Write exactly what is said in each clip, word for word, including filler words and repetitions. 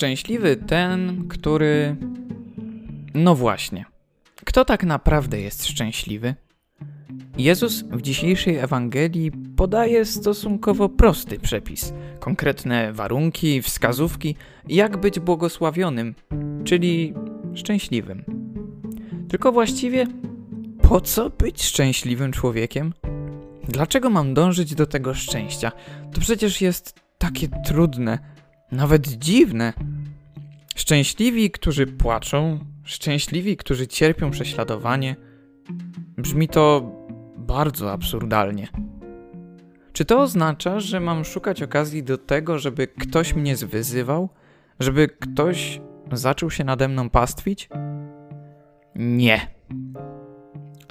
Szczęśliwy ten, który... No właśnie. Kto tak naprawdę jest szczęśliwy? Jezus w dzisiejszej Ewangelii podaje stosunkowo prosty przepis, konkretne warunki, wskazówki, jak być błogosławionym, czyli szczęśliwym. Tylko właściwie, po co być szczęśliwym człowiekiem? Dlaczego mam dążyć do tego szczęścia? To przecież jest takie trudne, nawet dziwne. Szczęśliwi, którzy płaczą, szczęśliwi, którzy cierpią prześladowanie. Brzmi to bardzo absurdalnie. Czy to oznacza, że mam szukać okazji do tego, żeby ktoś mnie zwyzywał? Żeby ktoś zaczął się nade mną pastwić? Nie.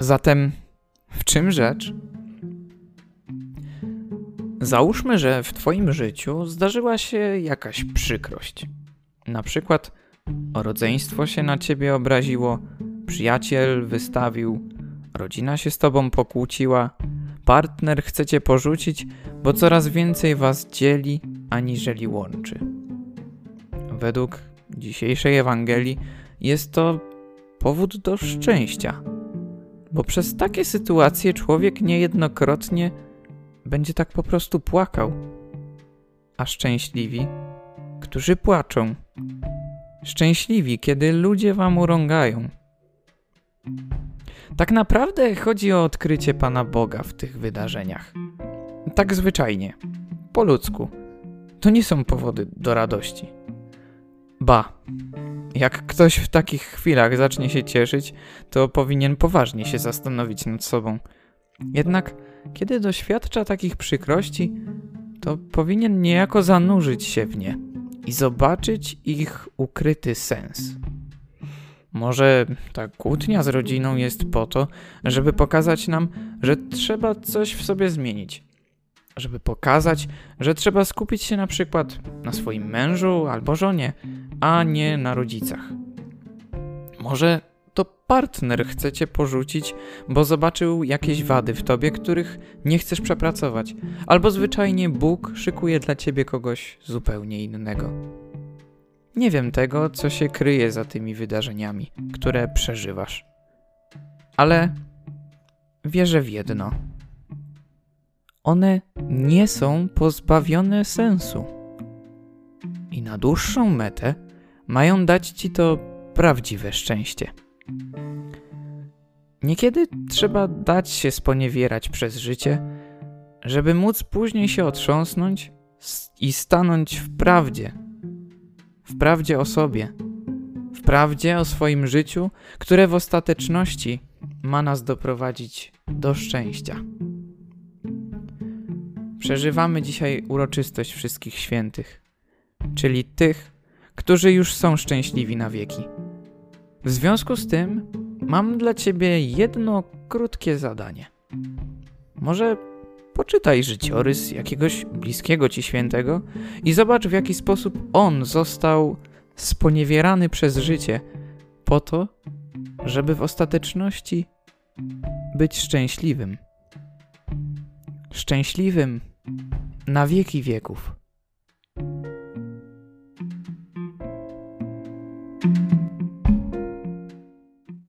Zatem w czym rzecz? Załóżmy, że w twoim życiu zdarzyła się jakaś przykrość. Na przykład rodzeństwo się na ciebie obraziło, przyjaciel wystawił, rodzina się z tobą pokłóciła, partner chce cię porzucić, bo coraz więcej was dzieli, aniżeli łączy. Według dzisiejszej Ewangelii jest to powód do szczęścia, bo przez takie sytuacje człowiek niejednokrotnie będzie tak po prostu płakał. A szczęśliwi, którzy płaczą. Szczęśliwi, kiedy ludzie wam urągają. Tak naprawdę chodzi o odkrycie Pana Boga w tych wydarzeniach. Tak zwyczajnie, po ludzku. To nie są powody do radości. Ba, jak ktoś w takich chwilach zacznie się cieszyć, to powinien poważnie się zastanowić nad sobą. Jednak kiedy doświadcza takich przykrości, to powinien niejako zanurzyć się w nie i zobaczyć ich ukryty sens. Może ta kłótnia z rodziną jest po to, żeby pokazać nam, że trzeba coś w sobie zmienić. Żeby pokazać, że trzeba skupić się na przykład na swoim mężu albo żonie, a nie na rodzicach. Może to partner chce cię porzucić, bo zobaczył jakieś wady w tobie, których nie chcesz przepracować. Albo zwyczajnie Bóg szykuje dla ciebie kogoś zupełnie innego. Nie wiem tego, co się kryje za tymi wydarzeniami, które przeżywasz. Ale wierzę w jedno. One nie są pozbawione sensu. I na dłuższą metę mają dać ci to prawdziwe szczęście. Niekiedy trzeba dać się sponiewierać przez życie, żeby móc później się otrząsnąć i stanąć w prawdzie. W prawdzie o sobie, w prawdzie o swoim życiu, które w ostateczności ma nas doprowadzić do szczęścia. Przeżywamy dzisiaj uroczystość Wszystkich Świętych, czyli tych, którzy już są szczęśliwi na wieki. W związku z tym mam dla ciebie jedno krótkie zadanie. Może poczytaj życiorys jakiegoś bliskiego ci świętego i zobacz, w jaki sposób on został sponiewierany przez życie po to, żeby w ostateczności być szczęśliwym. Szczęśliwym na wieki wieków.